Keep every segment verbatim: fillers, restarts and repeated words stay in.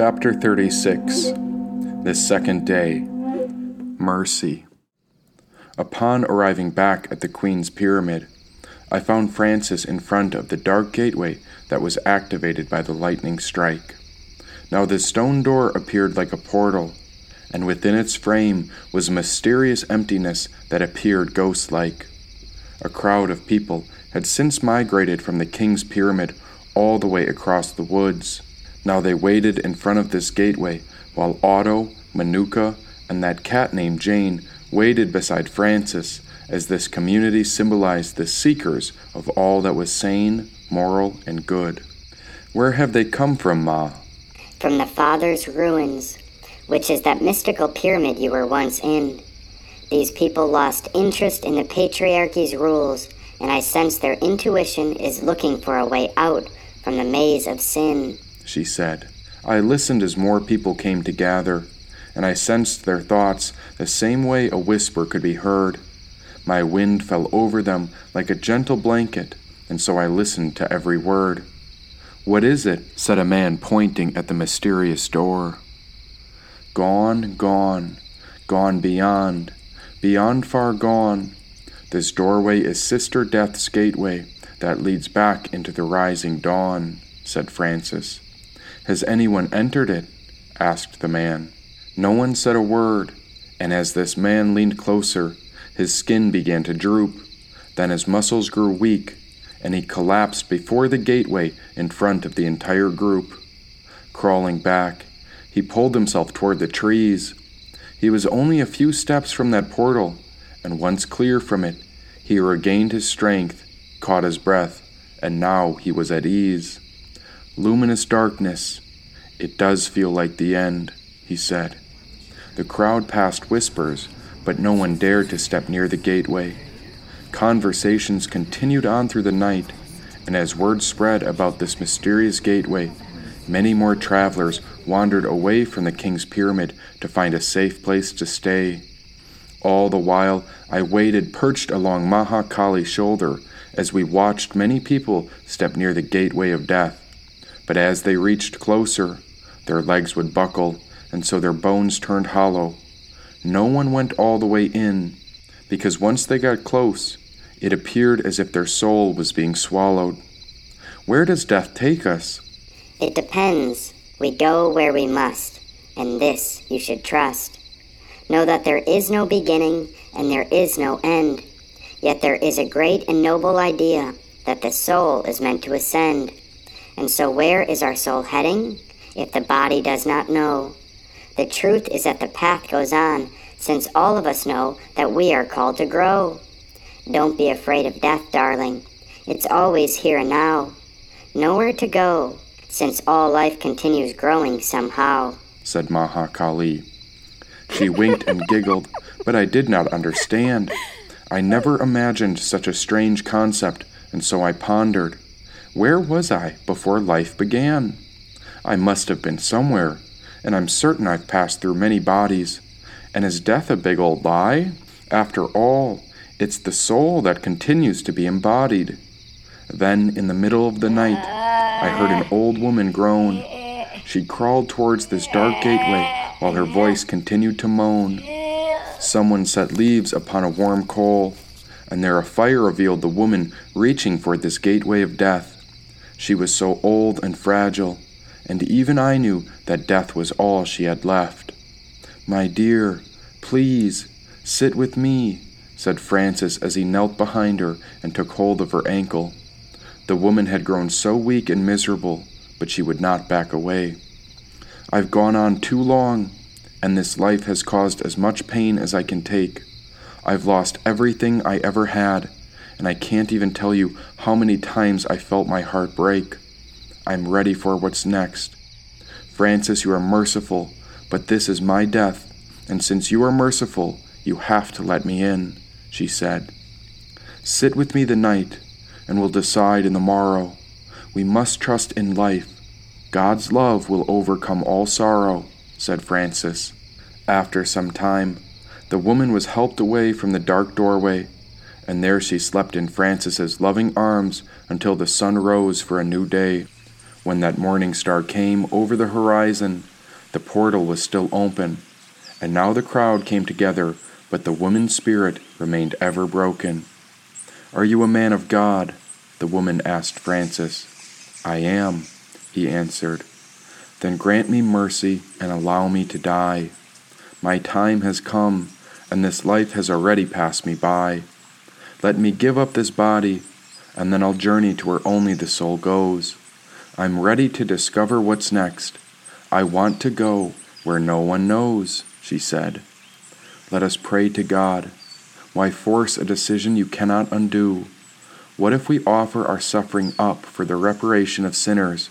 Chapter thirty-six, the second day, mercy. Upon arriving back at the Queen's Pyramid, I found Francis in front of the dark gateway that was activated by the lightning strike. Now the stone door appeared like a portal, and within its frame was a mysterious emptiness that appeared ghost-like. A crowd of people had since migrated from the King's Pyramid all the way across the woods. Now they waited in front of this gateway, while Otto, Manuka, and that cat named Jane waited beside Francis, as this community symbolized the seekers of all that was sane, moral, and good. Where have they come from, Ma? From the Father's ruins, which is that mystical pyramid you were once in. These people lost interest in the patriarchy's rules, and I sense their intuition is looking for a way out from the maze of sin, she said. I listened as more people came to gather, and I sensed their thoughts the same way a whisper could be heard. My wind fell over them like a gentle blanket, and so I listened to every word. What is it? Said a man, pointing at the mysterious door. Gone, gone, gone beyond, beyond far gone. This doorway is Sister Death's gateway that leads back into the rising dawn, said Francis. Has anyone entered it? Asked the man. No one said a word, and as this man leaned closer, his skin began to droop. Then his muscles grew weak, and he collapsed before the gateway in front of the entire group. Crawling back, he pulled himself toward the trees. He was only a few steps from that portal, and once clear from it, he regained his strength, caught his breath, and now he was at ease. Luminous darkness. It does feel like the end, he said. The crowd passed whispers, but no one dared to step near the gateway. Conversations continued on through the night, and as word spread about this mysterious gateway, many more travelers wandered away from the King's Pyramid to find a safe place to stay. All the while, I waited perched along Mahakali's shoulder as we watched many people step near the gateway of death. But as they reached closer, their legs would buckle, and so their bones turned hollow. No one went all the way in, because once they got close, it appeared as if their soul was being swallowed. Where does death take us? It depends. We go where we must, and this you should trust. Know that there is no beginning, and there is no end. Yet there is a great and noble idea that the soul is meant to ascend. And so where is our soul heading, if the body does not know? The truth is that the path goes on, since all of us know that we are called to grow. Don't be afraid of death, darling. It's always here and now. Nowhere to go, since all life continues growing somehow, said Mahakali. She winked and giggled, but I did not understand. I never imagined such a strange concept, and so I pondered. Where was I before life began? I must have been somewhere, and I'm certain I've passed through many bodies. And is death a big old lie? After all, it's the soul that continues to be embodied. Then, in the middle of the night, I heard an old woman groan. She crawled towards this dark gateway while her voice continued to moan. Someone set leaves upon a warm coal, and there a fire revealed the woman reaching for this gateway of death. She was so old and fragile, and even I knew that death was all she had left. My dear, please, sit with me, said Francis as he knelt behind her and took hold of her ankle. The woman had grown so weak and miserable, but she would not back away. I've gone on too long, and this life has caused as much pain as I can take. I've lost everything I ever had, and I can't even tell you how many times I felt my heart break. I'm ready for what's next. Francis, you are merciful, but this is my death, and since you are merciful, you have to let me in, she said. Sit with me the night, and we'll decide in the morrow. We must trust in life. God's love will overcome all sorrow, said Francis. After some time, the woman was helped away from the dark doorway, and there she slept in Francis's loving arms until the sun rose for a new day. When that morning star came over the horizon, the portal was still open, and now the crowd came together, but the woman's spirit remained ever broken. "Are you a man of God?" the woman asked Francis. "I am," he answered. "Then grant me mercy and allow me to die. My time has come, and this life has already passed me by. Let me give up this body, and then I'll journey to where only the soul goes. I'm ready to discover what's next. I want to go where no one knows," she said. "Let us pray to God. Why force a decision you cannot undo? What if we offer our suffering up for the reparation of sinners?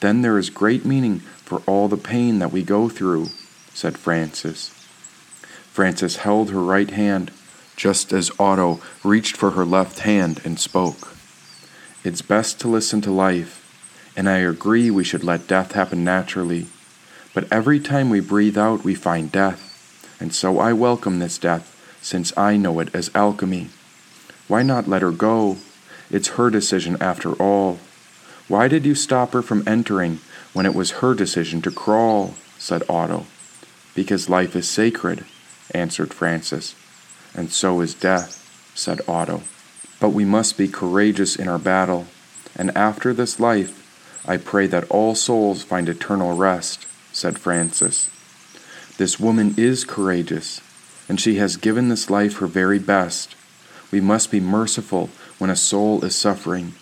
Then there is great meaning for all the pain that we go through," said Francis. Francis held her right hand, just as Otto reached for her left hand and spoke. "It's best to listen to life, and I agree we should let death happen naturally. But every time we breathe out, we find death, and so I welcome this death, since I know it as alchemy. Why not let her go? It's her decision after all. Why did you stop her from entering when it was her decision to crawl?" said Otto. "Because life is sacred," answered Francis. "And so is death," said Otto. "But we must be courageous in our battle, and after this life, I pray that all souls find eternal rest," said Francis. "This woman is courageous, and she has given this life her very best. We must be merciful when a soul is suffering,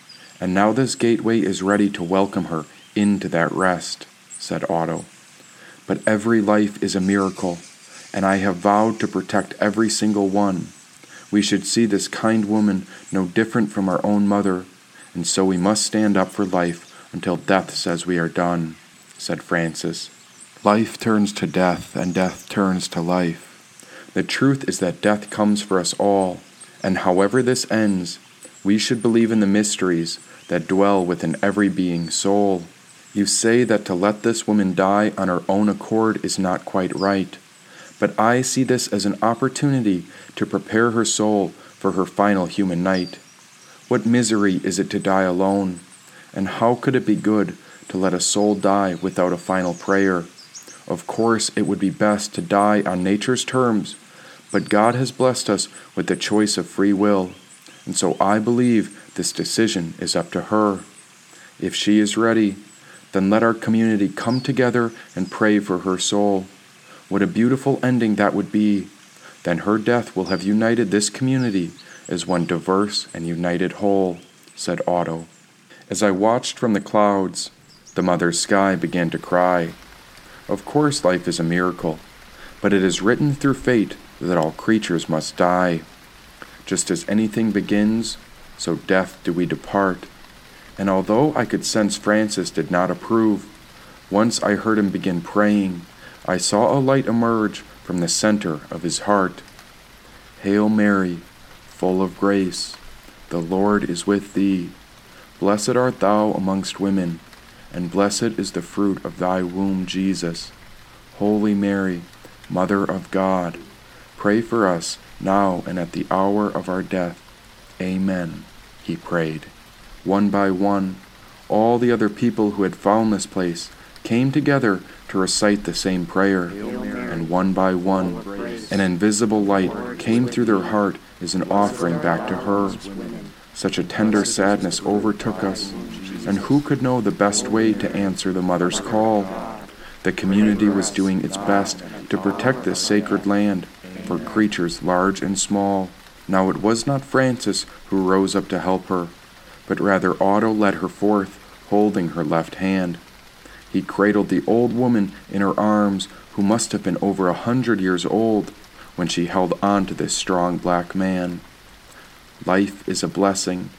and now this gateway is ready to welcome her into that rest," said Otto. "But every life is a miracle, and I have vowed to protect every single one. We should see this kind woman no different from our own mother, and so we must stand up for life until death says we are done," said Francis. "Life turns to death, and death turns to life. The truth is that death comes for us all, and however this ends, we should believe in the mysteries that dwell within every being's soul. You say that to let this woman die on her own accord is not quite right, but I see this as an opportunity to prepare her soul for her final human night. What misery is it to die alone, and how could it be good to let a soul die without a final prayer? Of course, it would be best to die on nature's terms, but God has blessed us with the choice of free will, and so I believe this decision is up to her. If she is ready, then let our community come together and pray for her soul. What a beautiful ending that would be! Then her death will have united this community as one diverse and united whole," said Otto. As I watched from the clouds, the mother sky began to cry. "Of course life is a miracle, but it is written through fate that all creatures must die. Just as anything begins, so death do we depart." And although I could sense Francis did not approve, once I heard him begin praying, I saw a light emerge from the center of his heart. "Hail Mary, full of grace, the Lord is with thee. Blessed art thou amongst women, and blessed is the fruit of thy womb, Jesus. Holy Mary, Mother of God, pray for us now and at the hour of our death. Amen," he prayed. One by one, all the other people who had found this place came together to recite the same prayer, and one by one, an invisible light came through their heart as an offering back to her. Such a tender sadness overtook us, and who could know the best way to answer the mother's call? The community was doing its best to protect this sacred land for creatures large and small. Now it was not Francis who rose up to help her, but rather Otto led her forth, holding her left hand. He cradled the old woman in her arms, who must have been over a hundred years old when she held on to this strong black man. Life is a blessing,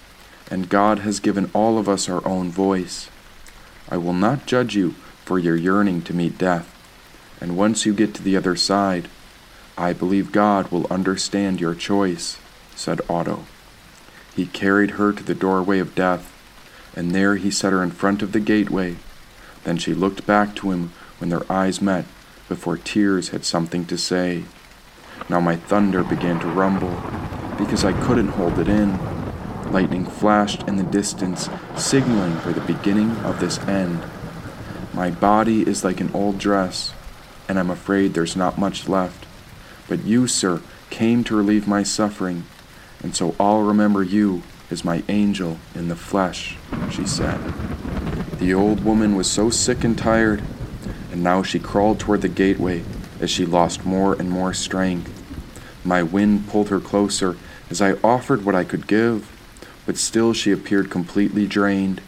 and God has given all of us our own voice. I will not judge you for your yearning to meet death, and once you get to the other side, I believe God will understand your choice," said Otto. He carried her to the doorway of death, and there he set her in front of the gateway. Then she looked back to him when their eyes met, before tears had something to say. Now my thunder began to rumble, because I couldn't hold it in. Lightning flashed in the distance, signaling for the beginning of this end. My body is like an old dress, and I'm afraid there's not much left. But you, sir, came to relieve my suffering, and so I'll remember you as my angel in the flesh," she said. The old woman was so sick and tired, and now she crawled toward the gateway as she lost more and more strength. My wind pulled her closer as I offered what I could give, but still she appeared completely drained.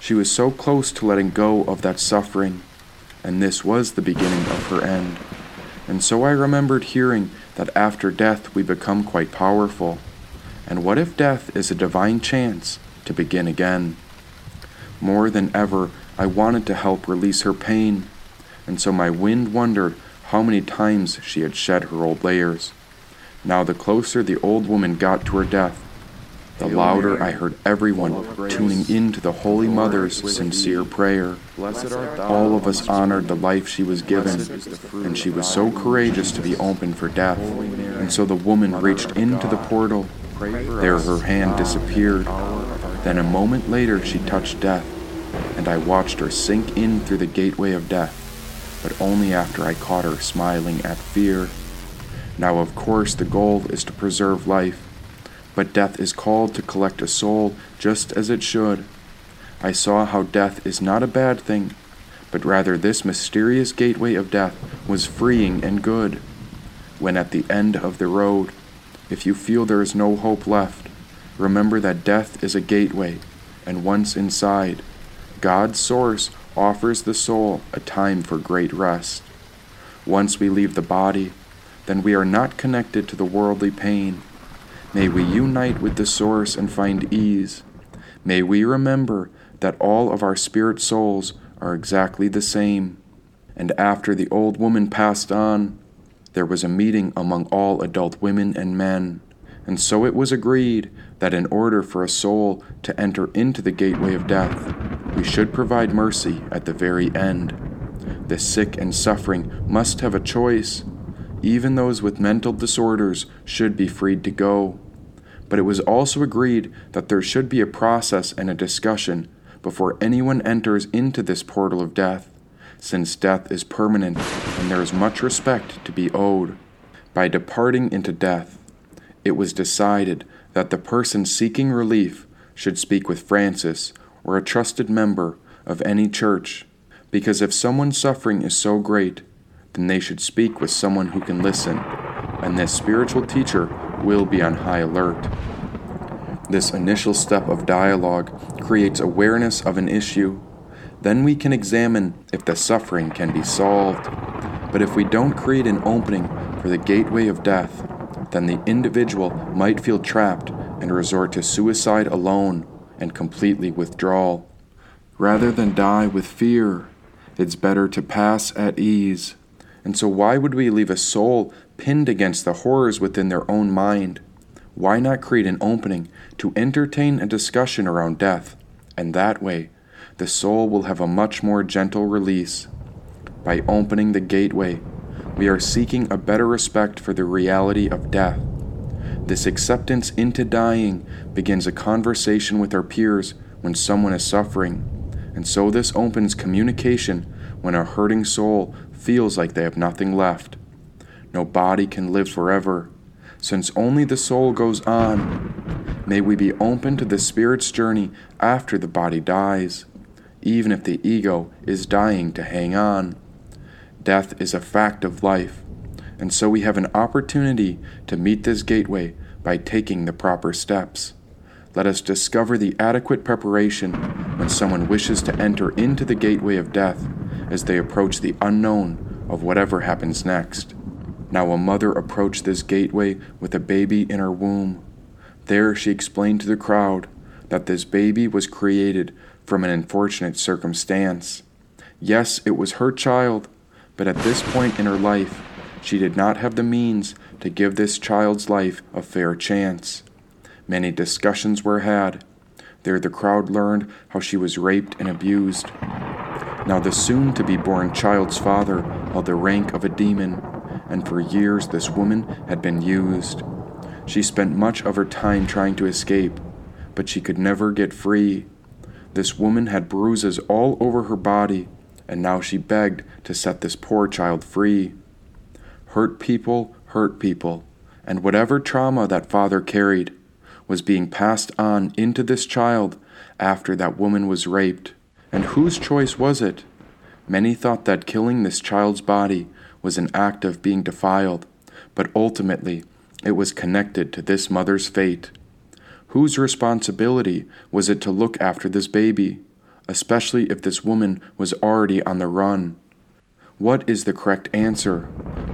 She was so close to letting go of that suffering, and this was the beginning of her end. And so I remembered hearing that after death we become quite powerful. And what if death is a divine chance to begin again? More than ever, I wanted to help release her pain, and so my wind wondered how many times she had shed her old layers. Now the closer the old woman got to her death, the louder I heard everyone tuning in to the Holy Mother's sincere prayer. All of us honored the life she was given, and she was so courageous to be open for death. And so the woman reached into the portal. There her hand disappeared. Then a moment later she touched death, and I watched her sink in through the gateway of death, but only after I caught her smiling at fear. Now, of course, the goal is to preserve life, but death is called to collect a soul just as it should. I saw how death is not a bad thing, but rather this mysterious gateway of death was freeing and good. When at the end of the road, if you feel there is no hope left, remember that death is a gateway, and once inside, God's source offers the soul a time for great rest. Once we leave the body, then we are not connected to the worldly pain. May we unite with the source and find ease. May we remember that all of our spirit souls are exactly the same. And after the old woman passed on, there was a meeting among all adult women and men. And so it was agreed that in order for a soul to enter into the gateway of death, we should provide mercy at the very end. The sick and suffering must have a choice. Even those with mental disorders should be freed to go. But it was also agreed that there should be a process and a discussion before anyone enters into this portal of death, since death is permanent and there is much respect to be owed. By departing into death, it was decided that the person seeking relief should speak with Francis or a trusted member of any church, because if someone's suffering is so great, then they should speak with someone who can listen, and this spiritual teacher will be on high alert. This initial step of dialogue creates awareness of an issue. Then we can examine if the suffering can be solved. But if we don't create an opening for the gateway of death, then the individual might feel trapped and resort to suicide alone and completely withdrawal. Rather than die with fear, it's better to pass at ease. And so why would we leave a soul pinned against the horrors within their own mind? Why not create an opening to entertain a discussion around death? And that way, the soul will have a much more gentle release. By opening the gateway, we are seeking a better respect for the reality of death. This acceptance into dying begins a conversation with our peers when someone is suffering. And so this opens communication when a hurting soul feels like they have nothing left. No body can live forever, since only the soul goes on. May we be open to the spirit's journey after the body dies, even if the ego is dying to hang on. Death is a fact of life, and so we have an opportunity to meet this gateway by taking the proper steps. Let us discover the adequate preparation when someone wishes to enter into the gateway of death as they approach the unknown of whatever happens next. Now a mother approached this gateway with a baby in her womb. There she explained to the crowd that this baby was created from an unfortunate circumstance. Yes, it was her child, but at this point in her life, she did not have the means to give this child's life a fair chance. Many discussions were had. There the crowd learned how she was raped and abused. Now the soon-to-be-born child's father held the rank of a demon, and for years this woman had been used. She spent much of her time trying to escape, but she could never get free. This woman had bruises all over her body, and now she begged to set this poor child free. Hurt people hurt people, and whatever trauma that father carried was being passed on into this child after that woman was raped. And whose choice was it? Many thought that killing this child's body was an act of being defiled, but ultimately it was connected to this mother's fate. Whose responsibility was it to look after this baby, especially if this woman was already on the run? What is the correct answer?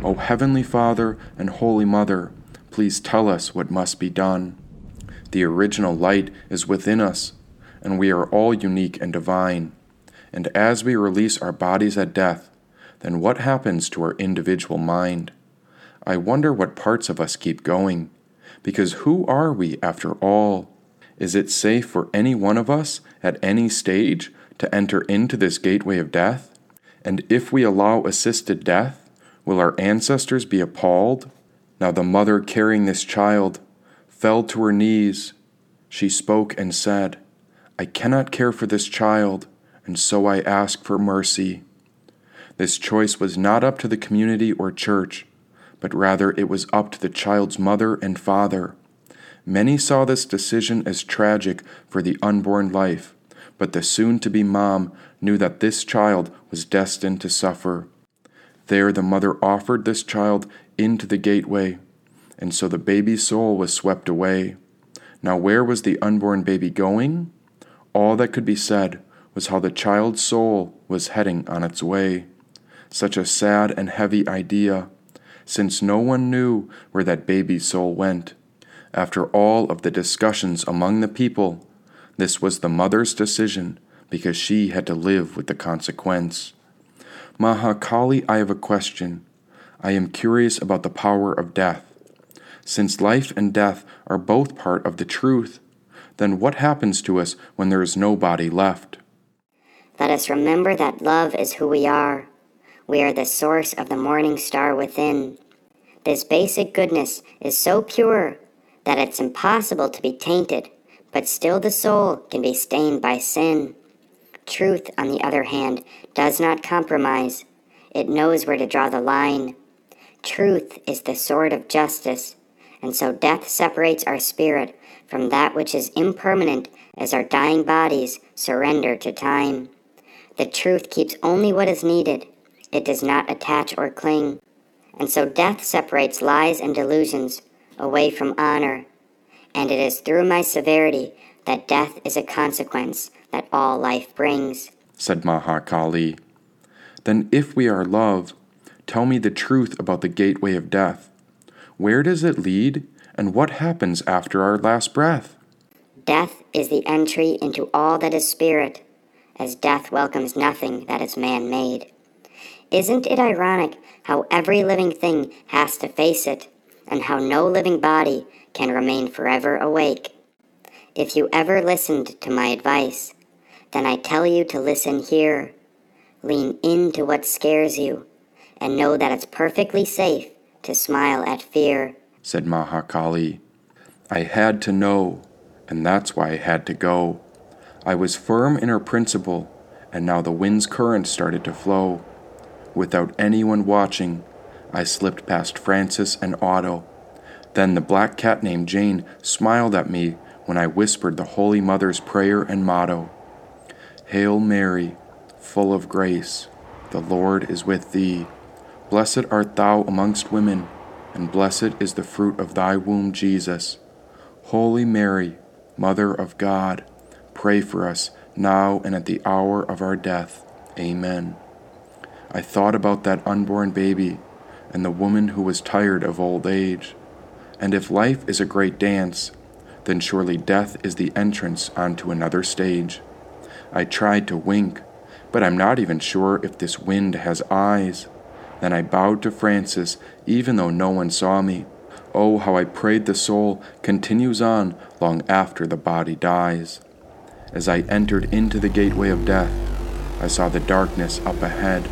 O Heavenly Father and Holy Mother, please tell us what must be done. The original light is within us, and we are all unique and divine. And as we release our bodies at death, then what happens to our individual mind? I wonder what parts of us keep going, because who are we after all? Is it safe for any one of us at any stage to enter into this gateway of death? And if we allow assisted death, will our ancestors be appalled? Now the mother carrying this child fell to her knees. She spoke and said, "I cannot care for this child, and so I ask for mercy." This choice was not up to the community or church, but rather it was up to the child's mother and father. Many saw this decision as tragic for the unborn life, but the soon-to-be mom knew that this child was destined to suffer. There the mother offered this child into the gateway, and so the baby's soul was swept away. Now where was the unborn baby going? All that could be said was how the child's soul was heading on its way. Such a sad and heavy idea, since no one knew where that baby's soul went. After all of the discussions among the people, this was the mother's decision, because she had to live with the consequence. Mahakali, I have a question. I am curious about the power of death. Since life and death are both part of the truth, then what happens to us when there is no body left? Let us remember that love is who we are. We are the source of the morning star within. This basic goodness is so pure that it's impossible to be tainted, but still the soul can be stained by sin. Truth, on the other hand, does not compromise. It knows where to draw the line. Truth is the sword of justice. And so death separates our spirit from that which is impermanent as our dying bodies surrender to time. The truth keeps only what is needed. It does not attach or cling. And so death separates lies and delusions away from honor. And it is through my severity that death is a consequence that all life brings, said Mahakali. Then if we are love, tell me the truth about the gateway of death. Where does it lead, and what happens after our last breath? Death is the entry into all that is spirit, as death welcomes nothing that is man-made. Isn't it ironic how every living thing has to face it, and how no living body can remain forever awake? If you ever listened to my advice, then I tell you to listen here. Lean into what scares you, and know that it's perfectly safe to smile at fear, said Mahakali. I had to know, and that's why I had to go. I was firm in her principle, and now the wind's current started to flow. Without anyone watching, I slipped past Francis and Otto. Then the black cat named Jane smiled at me when I whispered the Holy Mother's prayer and motto. Hail Mary, full of grace, the Lord is with thee. Blessed art thou amongst women, and blessed is the fruit of thy womb, Jesus. Holy Mary, Mother of God, pray for us now and at the hour of our death. Amen. I thought about that unborn baby and the woman who was tired of old age. And if life is a great dance, then surely death is the entrance onto another stage. I tried to wink, but I'm not even sure if this wind has eyes. Then I bowed to Francis, even though no one saw me. Oh, how I prayed the soul continues on long after the body dies. As I entered into the gateway of death, I saw the darkness up ahead.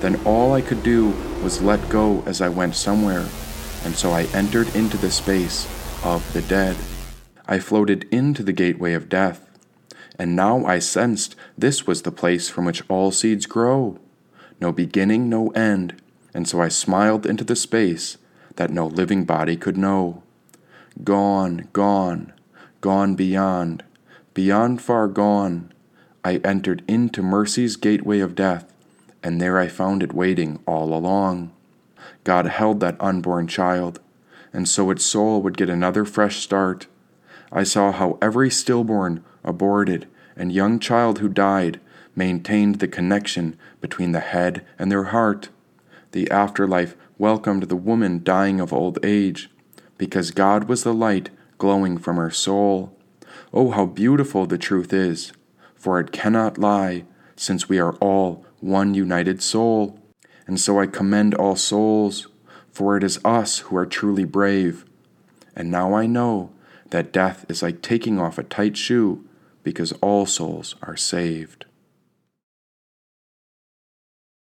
Then all I could do was let go as I went somewhere, and so I entered into the space of the dead. I floated into the gateway of death, and now I sensed this was the place from which all seeds grow, no beginning, no end, and so I smiled into the space that no living body could know. Gone, gone, gone beyond, beyond far gone, I entered into mercy's gateway of death, and there I found it waiting all along. God held that unborn child, and so its soul would get another fresh start. I saw how every stillborn, aborted, and young child who died maintained the connection between the head and their heart. The afterlife welcomed the woman dying of old age, because God was the light glowing from her soul. Oh, how beautiful the truth is, for it cannot lie, since we are all one united soul. And so I commend all souls, for it is us who are truly brave. And now I know that death is like taking off a tight shoe, because all souls are saved.